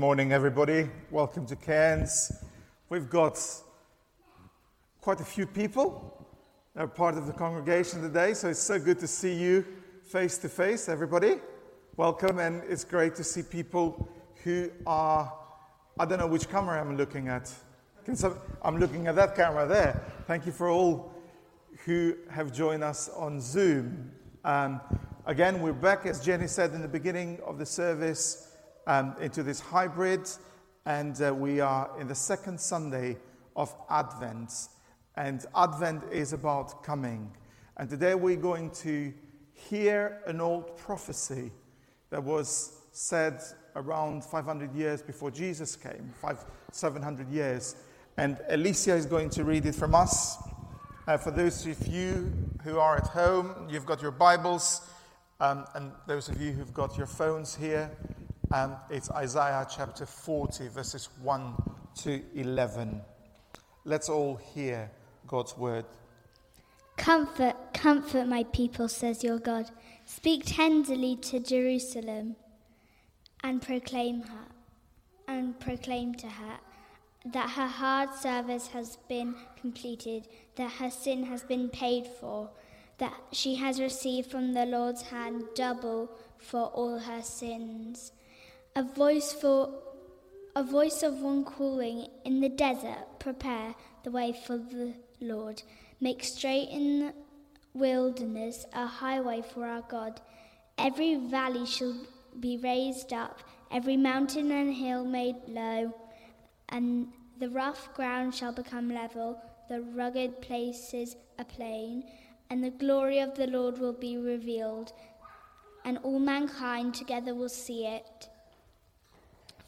Good morning, everybody. Welcome to Cairns. We've got quite a few people that are part of the congregation today, so it's so good to see you face to face, everybody. Welcome, and it's great to see people who are, I don't know which camera I'm looking at. I'm looking at that camera there. Thank you for all who have joined us on Zoom. Again, we're back, as Jenny said in the beginning of the service, into this hybrid, and we are in the second Sunday of Advent, and Advent is about coming. And today we're going to hear an old prophecy that was said around 500 years before Jesus came, 700 years, and Alicia is going to read it from us. For those of you who are at home, you've got your Bibles, and those of you who've got your phones here, it's Isaiah chapter 40, verses 1 to 11. Let's all hear God's word. Comfort, comfort my people, says your God. Speak tenderly to Jerusalem and proclaim to her that her hard service has been completed, that her sin has been paid for, that she has received from the Lord's hand double for all her sins. A voice of one calling in the desert, prepare the way for the Lord. Make straight in the wilderness a highway for our God. Every valley shall be raised up, every mountain and hill made low, and the rough ground shall become level, the rugged places a plain, and the glory of the Lord will be revealed, and all mankind together will see it.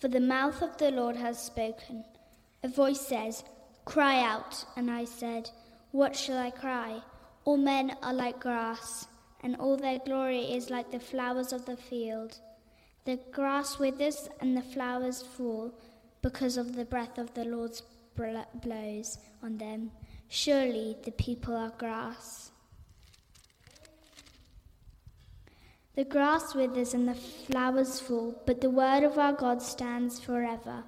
For the mouth of the Lord has spoken. A voice says, cry out. And I said, what shall I cry? All men are like grass, and all their glory is like the flowers of the field. The grass withers and the flowers fall because of the breath of the Lord's blows on them. Surely the people are grass. The grass withers and the flowers fall, but the word of our God stands forever.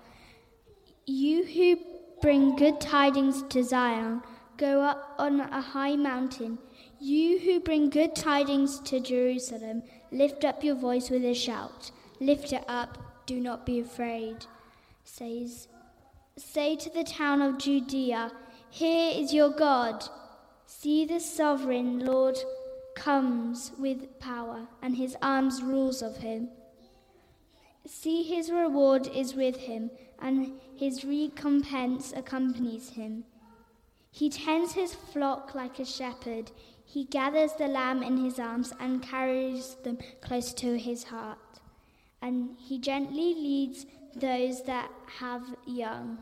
You who bring good tidings to Zion, go up on a high mountain. You who bring good tidings to Jerusalem, lift up your voice with a shout. Lift it up, do not be afraid. Say to the town of Judea, here is your God. See the sovereign Lord comes with power, and his arms rules of him. See, his reward is with him, and his recompense accompanies him. He tends his flock like a shepherd. He gathers the lamb in his arms and carries them close to his heart. And he gently leads those that have young.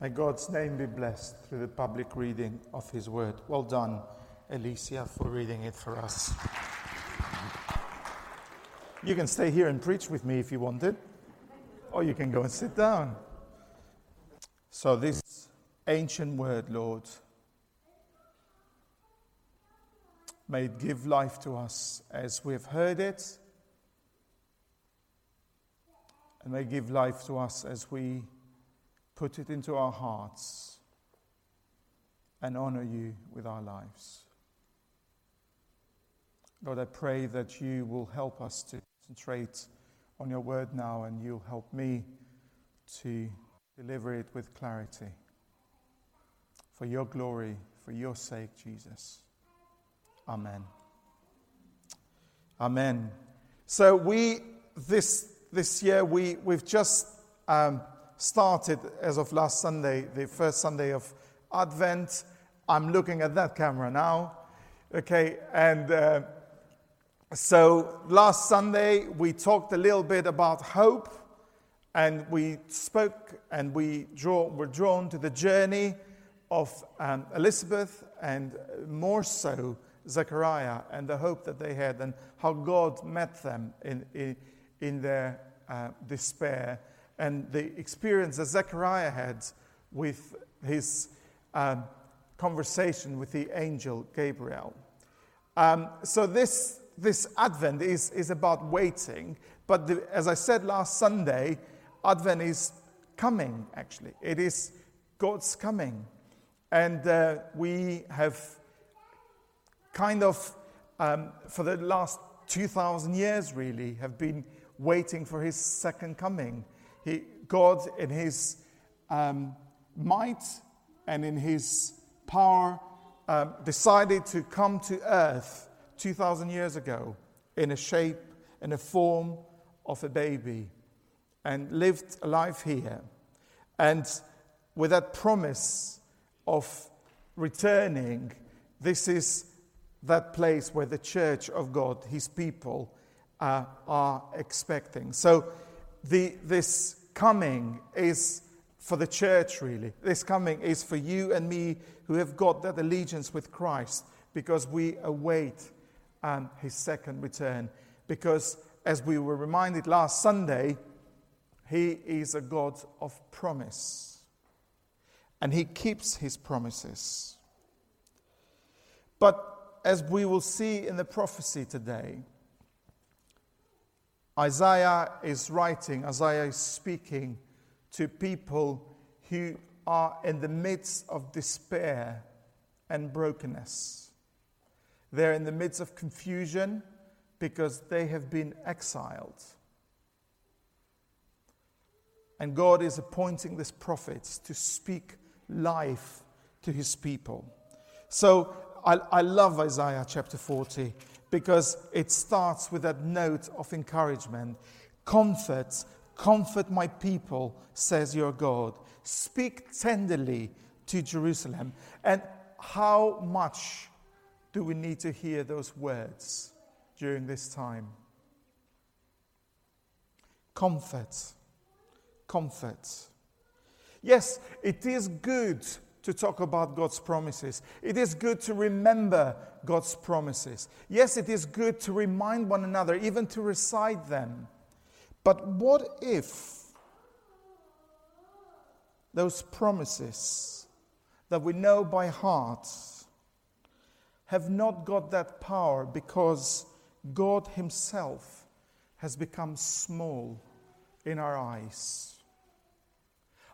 May God's name be blessed through the public reading of his word. Well done, Alicia, for reading it for us. You can stay here and preach with me if you wanted, or you can go and sit down. So this ancient word, Lord, may it give life to us as we have heard it, and may it give life to us as we put it into our hearts and honor you with our lives. Lord, I pray that you will help us to concentrate on your word now, and you'll help me to deliver it with clarity. For your glory, for your sake, Jesus. Amen. Amen. So we, this year, we've just started, as of last Sunday, the first Sunday of Advent. I'm looking at that camera now. Okay, and so last Sunday, we talked a little bit about hope, and we spoke, and were drawn to the journey of Elizabeth, and more so Zechariah, and the hope that they had, and how God met them in their despair, and the experience that Zechariah had with his conversation with the angel Gabriel. So this Advent is about waiting, but as I said last Sunday, Advent is coming, actually. It is God's coming. And we have kind of, for the last 2,000 years, really, have been waiting for his second coming. God, in his might and in his power, decided to come to earth 2,000 years ago in a shape, in a form of a baby, and lived a life here. And with that promise of returning, this is that place where the church of God, his people, are expecting. So this coming is for the church, really. This coming is for you and me who have got that allegiance with Christ, because we await his second return. Because as we were reminded last Sunday, he is a God of promise, and he keeps his promises. But as we will see in the prophecy today, Isaiah is speaking to people who are in the midst of despair and brokenness. They're in the midst of confusion because they have been exiled. And God is appointing this prophet to speak life to his people. So I love Isaiah chapter 40 because it starts with that note of encouragement. Comfort my people, says your God. Speak tenderly to Jerusalem. And how much do we need to hear those words during this time? Comfort. Yes, it is good to talk about God's promises. It is good to remember God's promises. Yes, it is good to remind one another, even to recite them. But what if those promises that we know by heart have not got that power because God himself has become small in our eyes?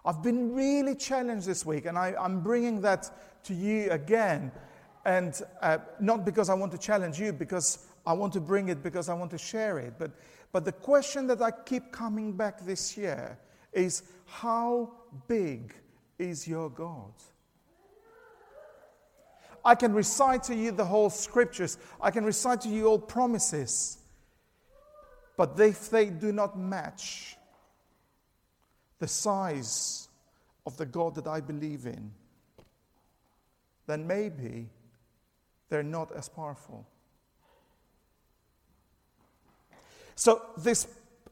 I've been really challenged this week, and I'm bringing that to you again. And not because I want to challenge you, because I want to bring it, because I want to share it. But the question that I keep coming back this year is, how big is your God? I can recite to you the whole scriptures. I can recite to you all promises. But if they do not match the size of the God that I believe in, then maybe they're not as powerful. So this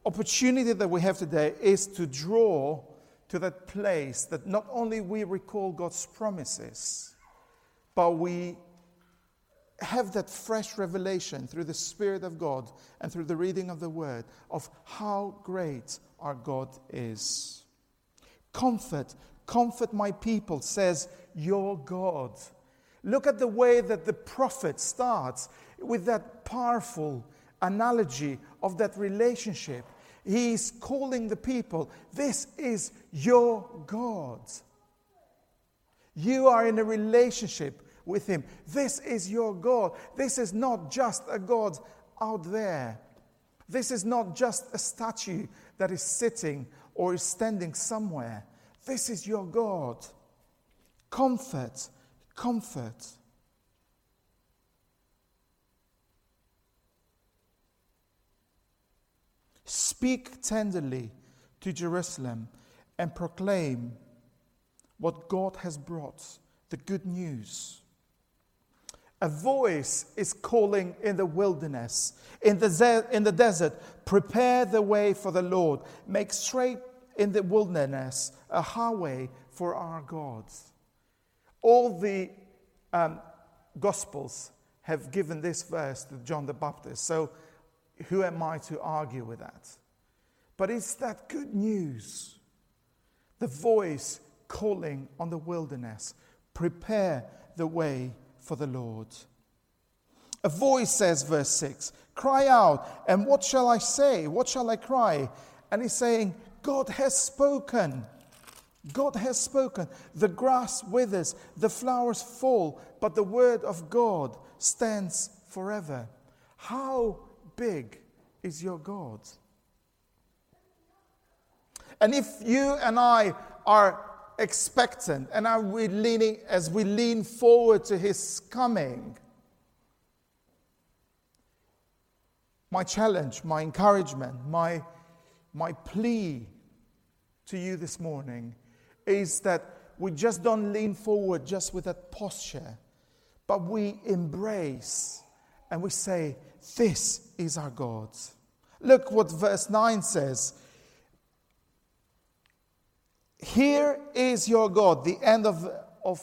opportunity that we have today is to draw to that place that not only we recall God's promises, but we have that fresh revelation through the Spirit of God and through the reading of the Word of how great our God is. Comfort my people, says your God. Look at the way that the prophet starts with that powerful analogy of that relationship. He's calling the people, this is your God. You are in a relationship with him. This is your God. This is not just a God out there. This is not just a statue that is sitting or is standing somewhere. This is your God. Comfort. Speak tenderly to Jerusalem and proclaim what God has brought, the good news. A voice is calling in the wilderness, in the desert, prepare the way for the Lord. Make straight in the wilderness a highway for our God. All the Gospels have given this verse to John the Baptist, so who am I to argue with that? But it's that good news. The voice calling on the wilderness, prepare the way for the Lord. A voice says, verse 6, cry out, and what shall I say? What shall I cry? And he's saying, God has spoken. God has spoken. The grass withers, the flowers fall, but the word of God stands forever. How big is your God? And if you and I are expectant and are we lean forward to his coming, my challenge, my encouragement, my plea to you this morning is that we just don't lean forward just with that posture, but we embrace and we say, this is our God. Look what verse 9 says. Here is your God, the end of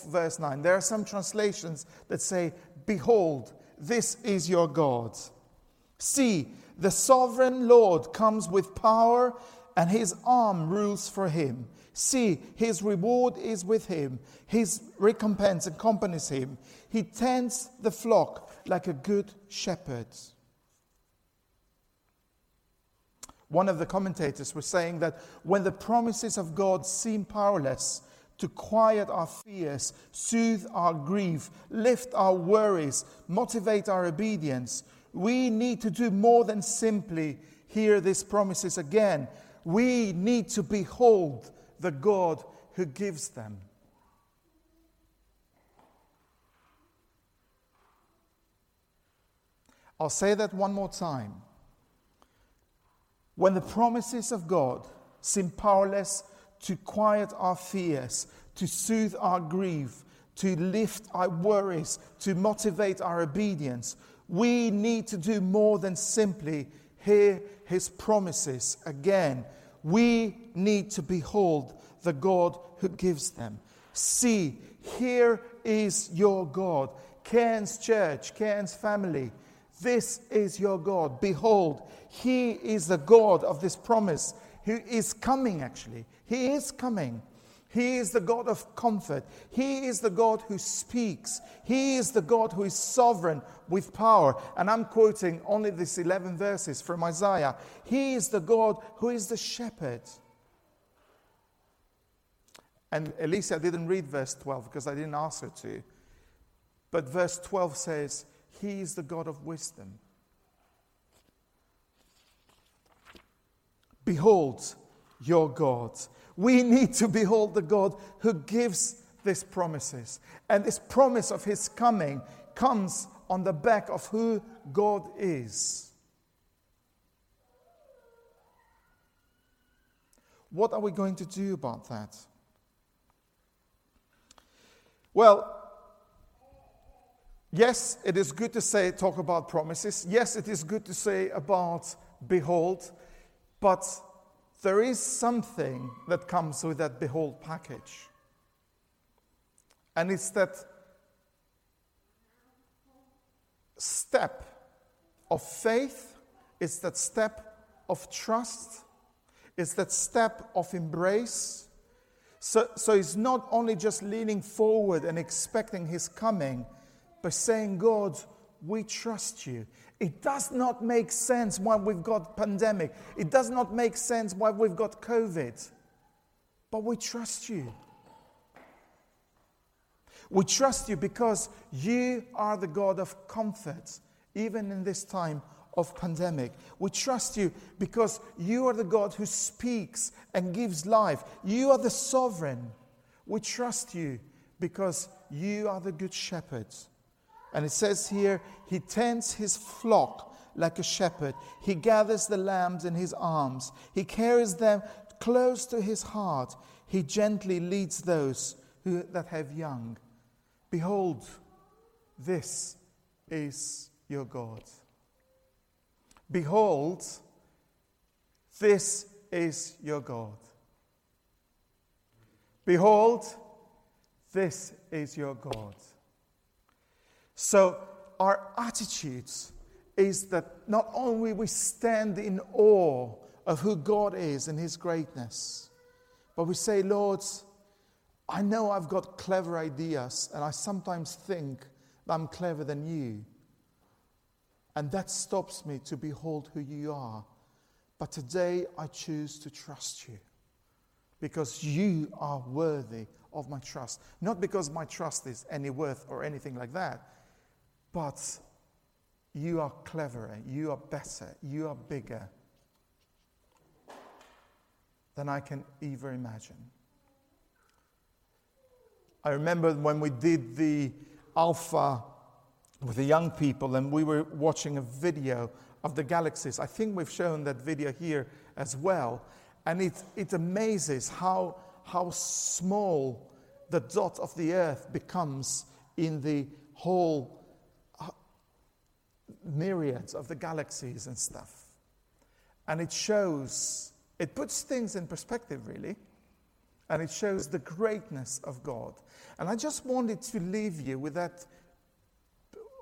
verse 9. There are some translations that say, behold, this is your God. See, the sovereign Lord comes with power, and his arm rules for him. See, his reward is with him. His recompense accompanies him. He tends the flock like a good shepherd. One of the commentators was saying that when the promises of God seem powerless, to quiet our fears, soothe our grief, lift our worries, motivate our obedience, we need to do more than simply hear these promises again. We need to behold the God who gives them. I'll say that one more time. When the promises of God seem powerless to quiet our fears, to soothe our grief, to lift our worries, to motivate our obedience, we need to do more than simply hear his promises again. We need to behold the God who gives them. See, here is your God. Cairns Church, Cairns family, this is your God. Behold, he is the God of this promise. He is coming, actually. He is coming. He is the God of comfort. He is the God who speaks. He is the God who is sovereign with power. And I'm quoting only these 11 verses from Isaiah. He is the God who is the shepherd. And Elisa didn't read verse 12 because I didn't ask her to. But verse 12 says, he is the God of wisdom. Behold your God. We need to behold the God who gives these promises. And this promise of his coming comes on the back of who God is. What are we going to do about that? Well, yes, it is good to talk about promises. Yes, it is good to say about behold, but there is something that comes with that behold package. And it's that step of faith, it's that step of trust, it's that step of embrace. So it's not only just leaning forward and expecting his coming, but saying, God, we trust you. It does not make sense why we've got pandemic. It does not make sense why we've got COVID. But we trust you. We trust you because you are the God of comfort, even in this time of pandemic. We trust you because you are the God who speaks and gives life. You are the sovereign. We trust you because you are the good shepherd. And it says here, he tends his flock like a shepherd. He gathers the lambs in his arms. He carries them close to his heart. He gently leads those that have young. Behold, this is your God. Behold, this is your God. Behold, this is your God. So our attitude is that not only we stand in awe of who God is and his greatness, but we say, Lord, I know I've got clever ideas, and I sometimes think that I'm clever than you. And that stops me to behold who you are. But today I choose to trust you. because you are worthy of my trust. Not because my trust is any worth or anything like that, but you are cleverer, you are better, you are bigger than I can even imagine. I remember when we did the Alpha with the young people and we were watching a video of the galaxies. I think we've shown that video here as well. And it amazes how small the dot of the earth becomes in the whole myriads of the galaxies and stuff. And it shows, it puts things in perspective really. And it shows the greatness of God. And I just wanted to leave you with that,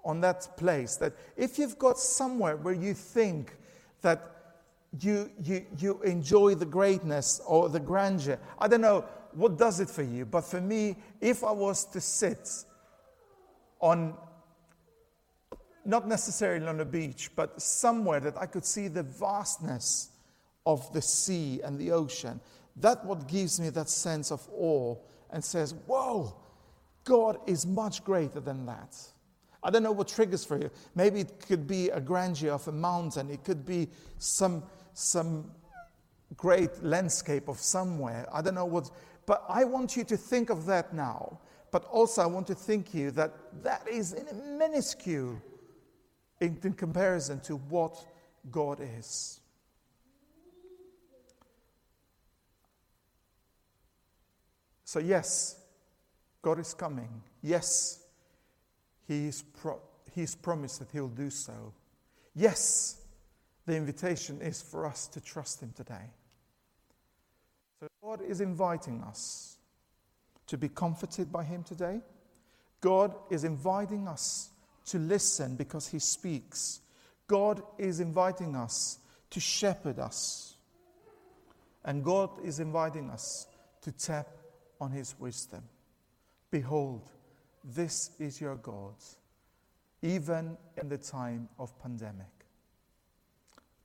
on that place, that if you've got somewhere where you think that you enjoy the greatness or the grandeur, I don't know what does it for you, but for me, if I was to sit on, not necessarily on a beach, but somewhere that I could see the vastness of the sea and the ocean, that's what gives me that sense of awe and says, whoa, God is much greater than that. I don't know what triggers for you. Maybe it could be a grandeur of a mountain. It could be some great landscape of somewhere. I don't know what. But I want you to think of that now. But also I want to think you that is in minuscule in comparison to what God is. So yes, God is coming. Yes, He's promised that He'll do so. Yes, the invitation is for us to trust Him today. So God is inviting us to be comforted by Him today. God is inviting us to listen because He speaks. God is inviting us to shepherd us. And God is inviting us to tap on His wisdom. Behold, this is your God, even in the time of pandemic.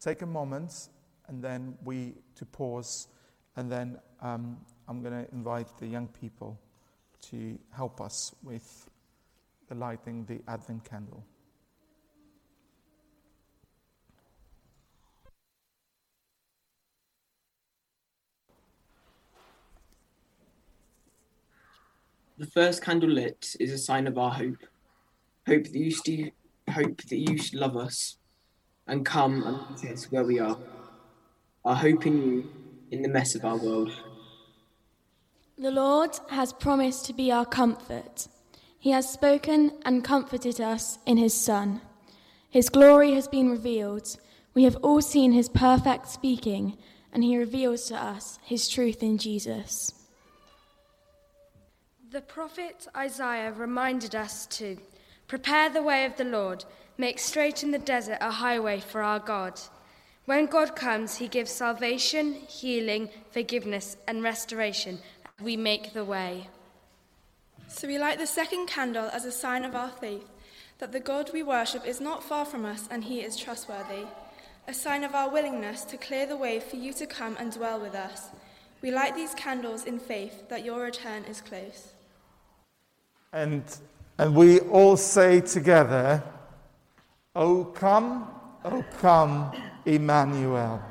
Take a moment, and then to pause, and then I'm going to invite the young people to help us with the lighting the Advent candle. The first candle lit is a sign of our hope. Hope that you should love us and come and meet us where we are. Our hope in you, in the mess of our world. The Lord has promised to be our comfort. He has spoken and comforted us in His Son. His glory has been revealed. We have all seen His perfect speaking, and He reveals to us His truth in Jesus. The prophet Isaiah reminded us to prepare the way of the Lord, make straight in the desert a highway for our God. When God comes, He gives salvation, healing, forgiveness, and restoration. We make the way. So we light the second candle as a sign of our faith, that the God we worship is not far from us and He is trustworthy, a sign of our willingness to clear the way for you to come and dwell with us. We light these candles in faith that your return is close. And we all say together, O come, Emmanuel.